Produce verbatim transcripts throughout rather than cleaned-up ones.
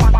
what,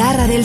Guitarra del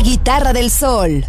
La Guitarra del Sol.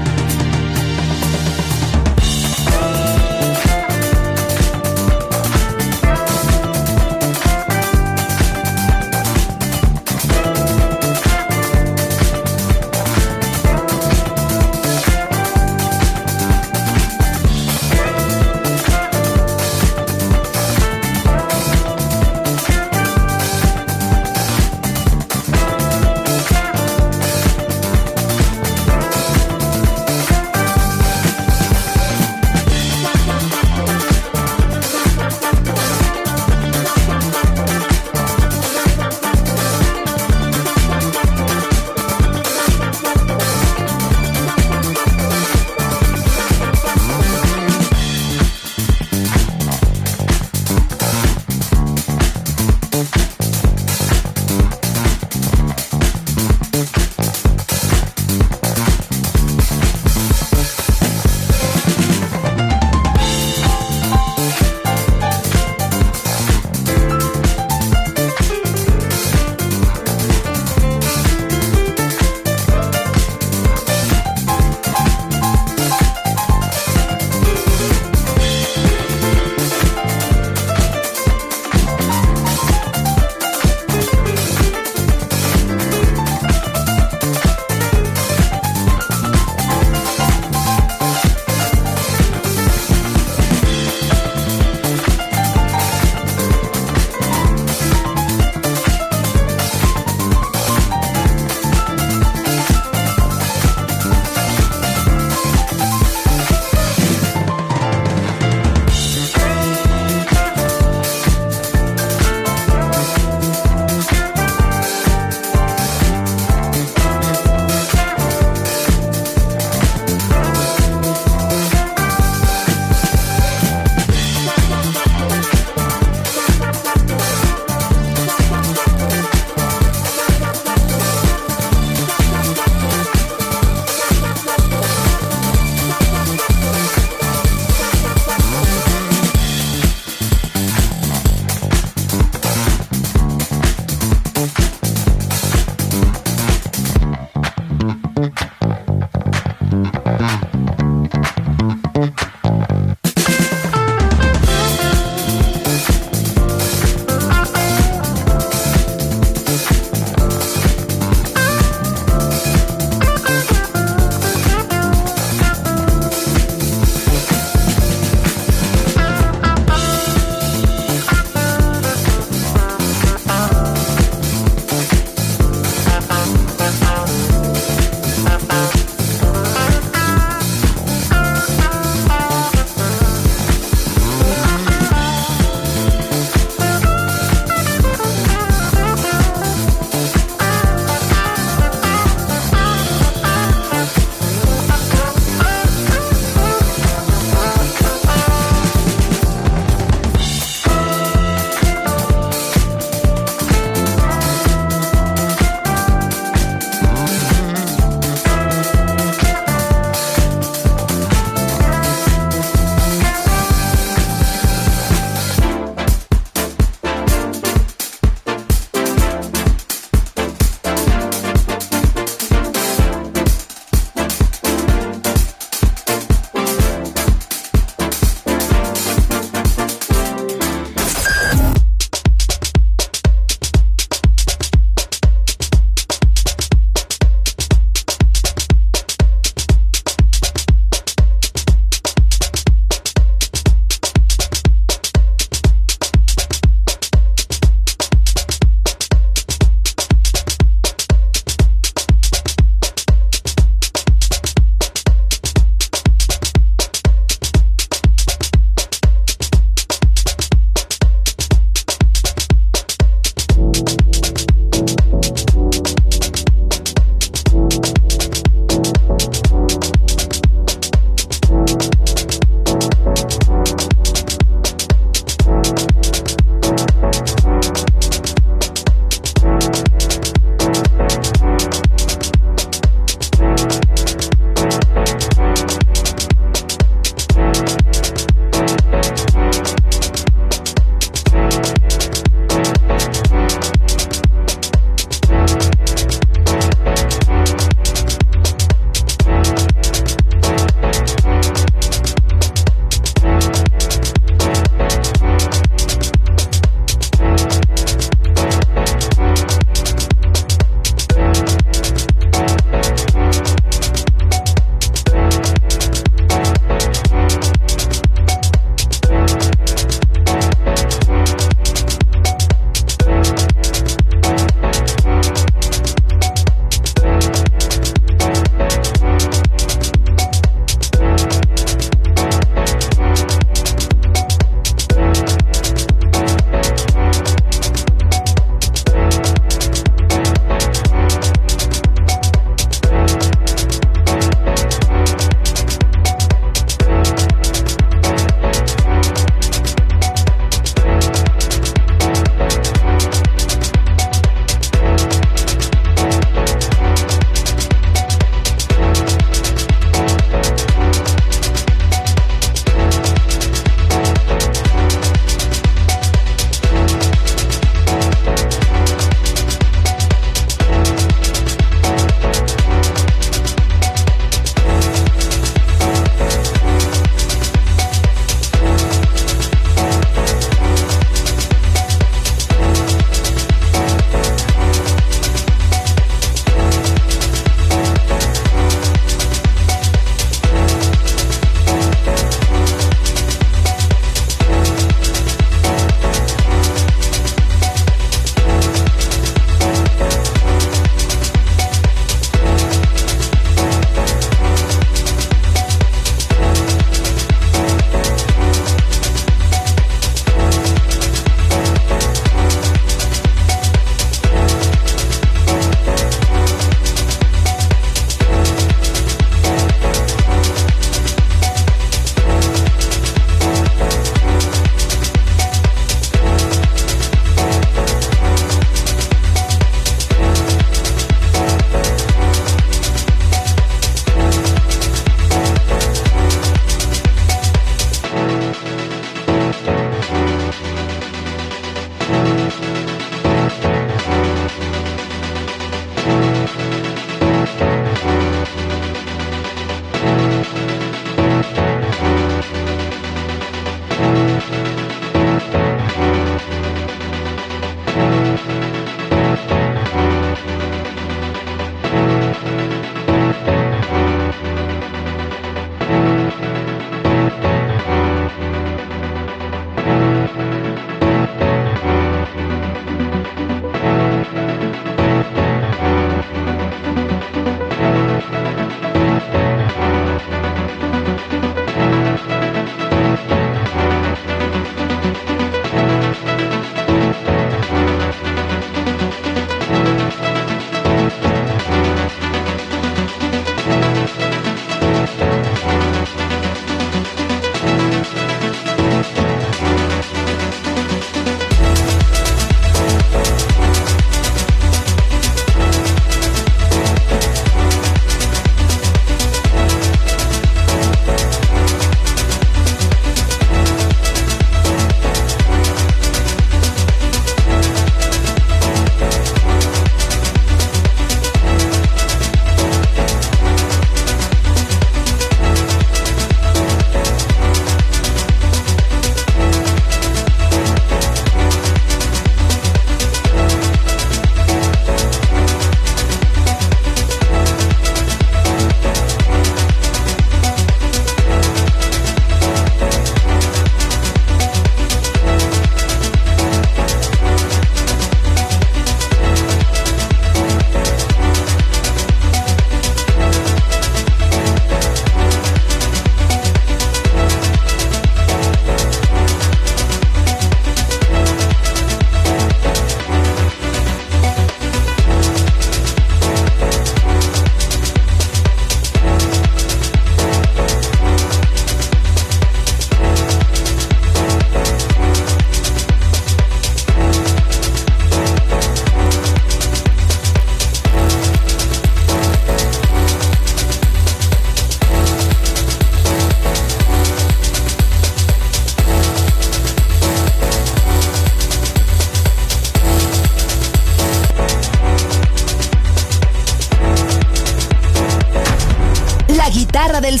Guitarra del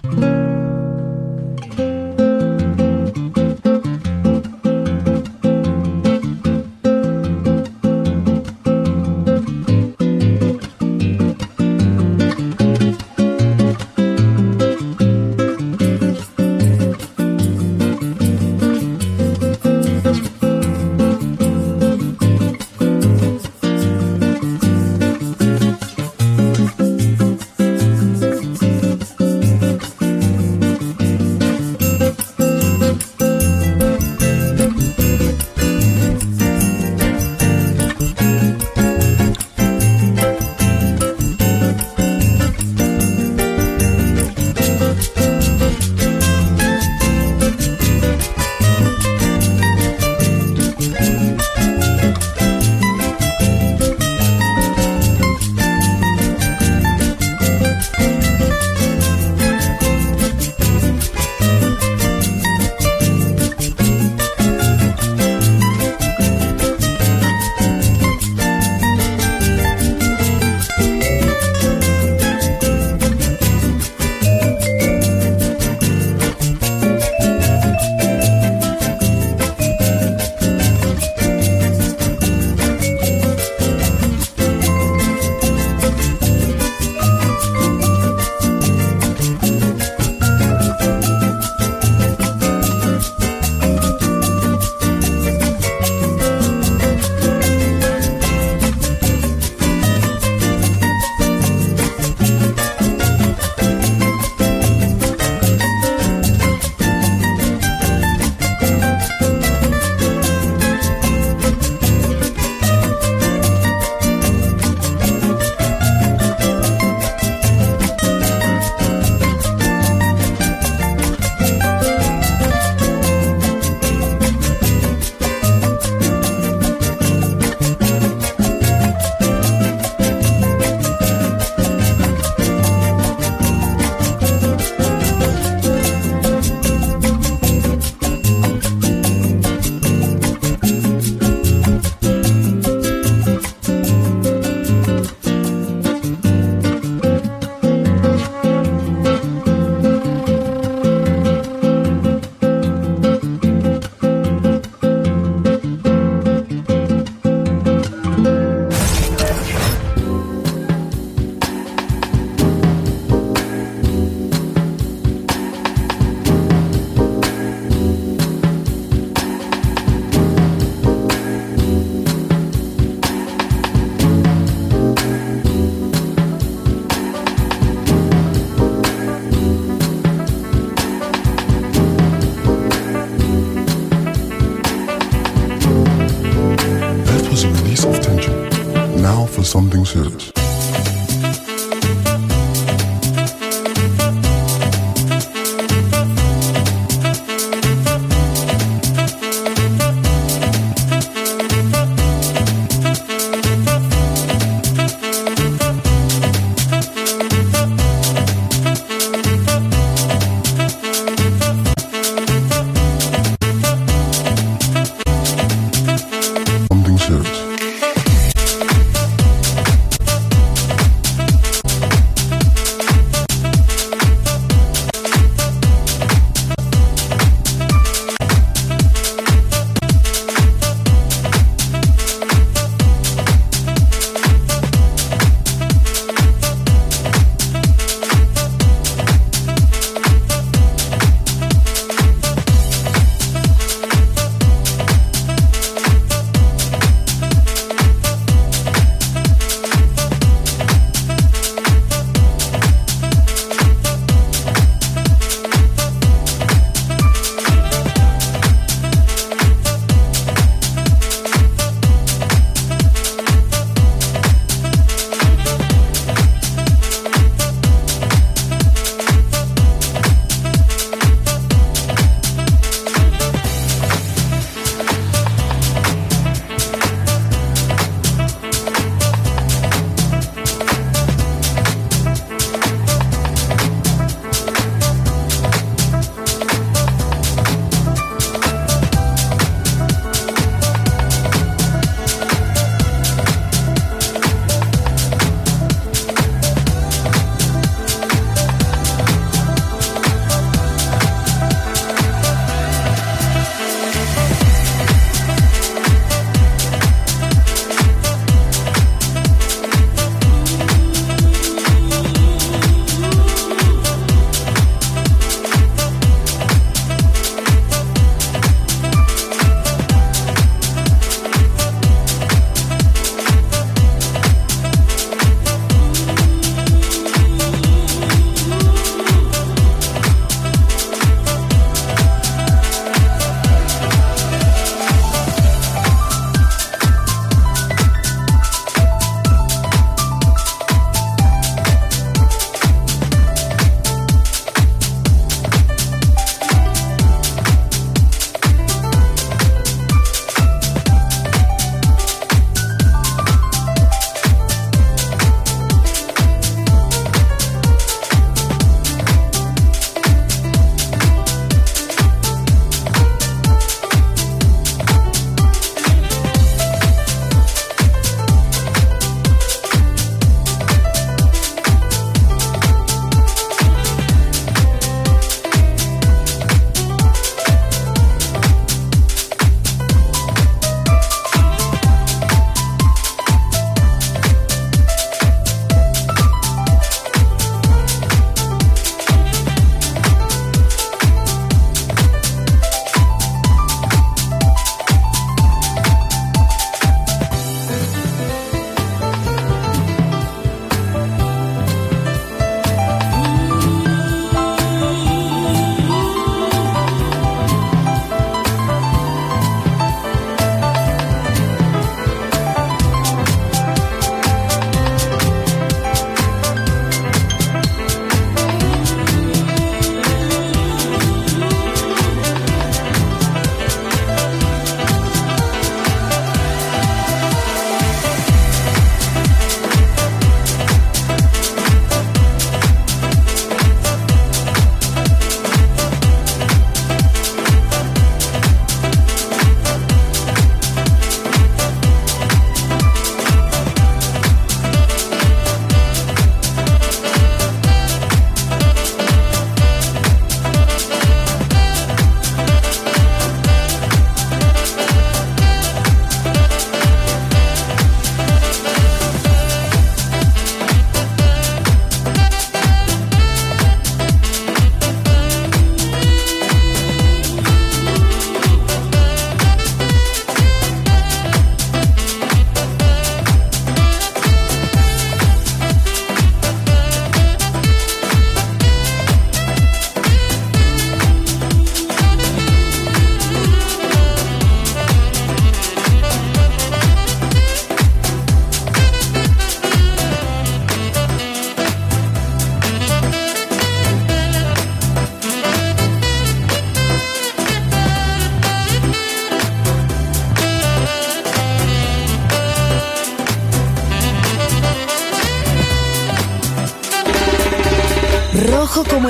Rojo como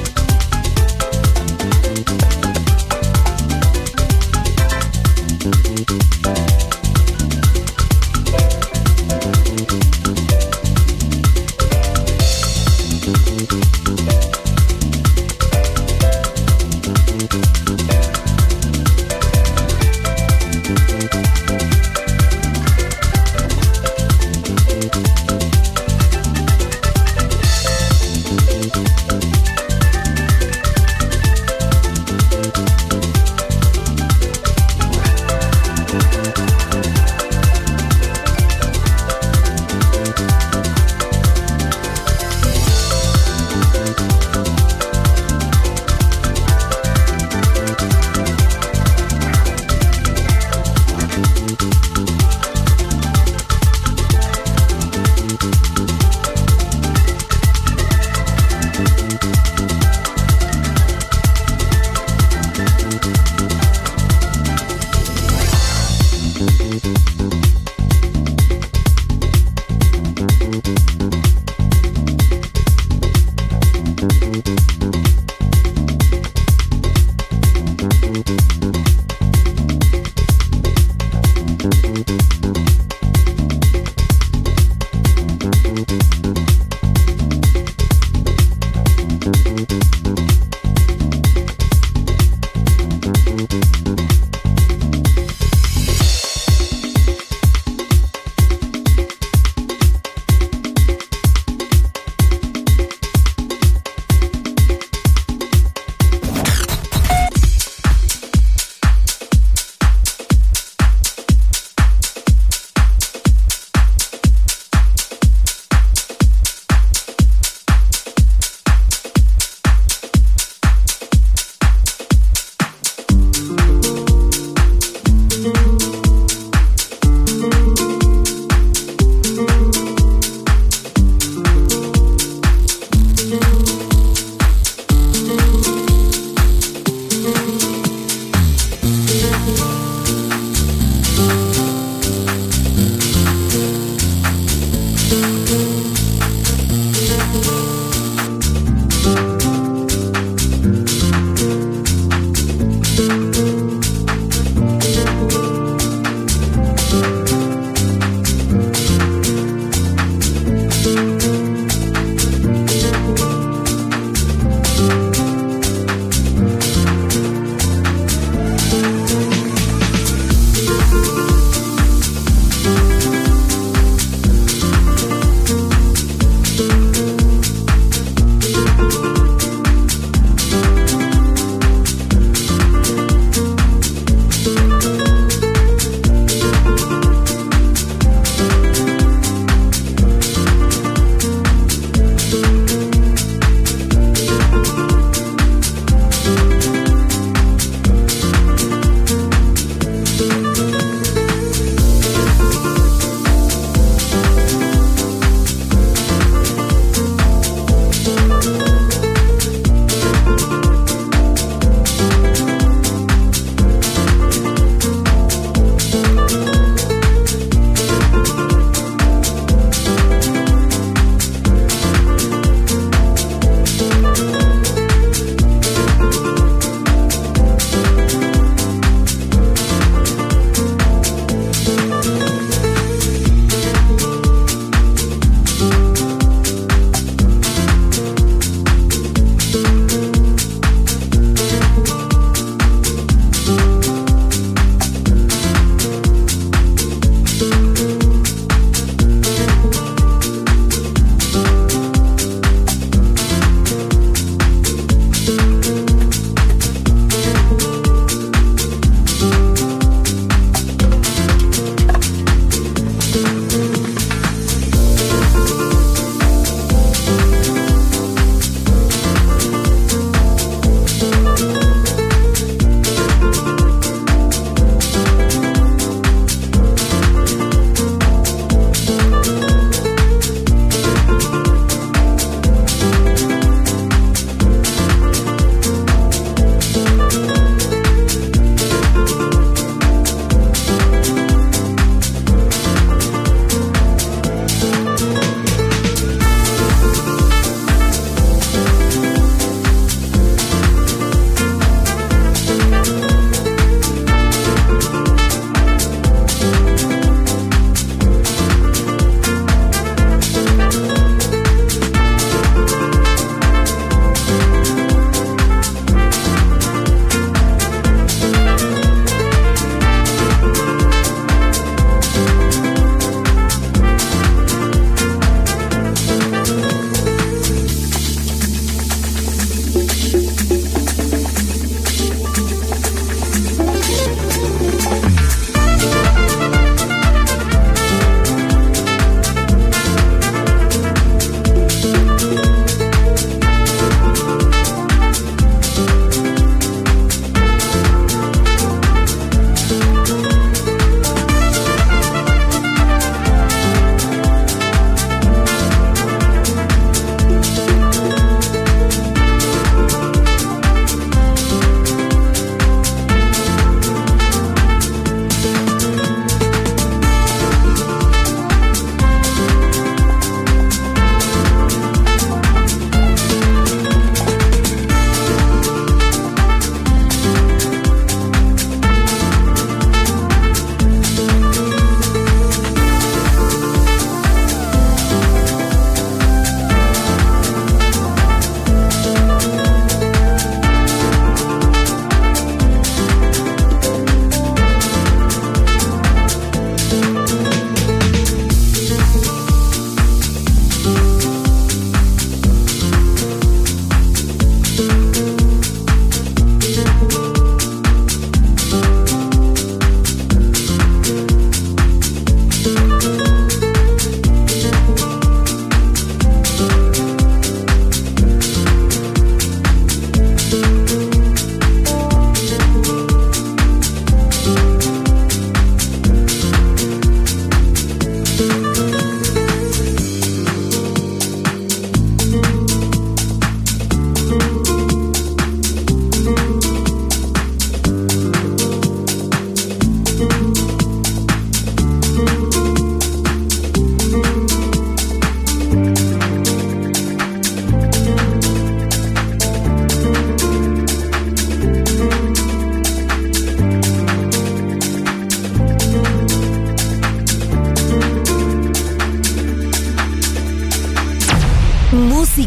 We'll be right back.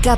música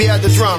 We had the drum,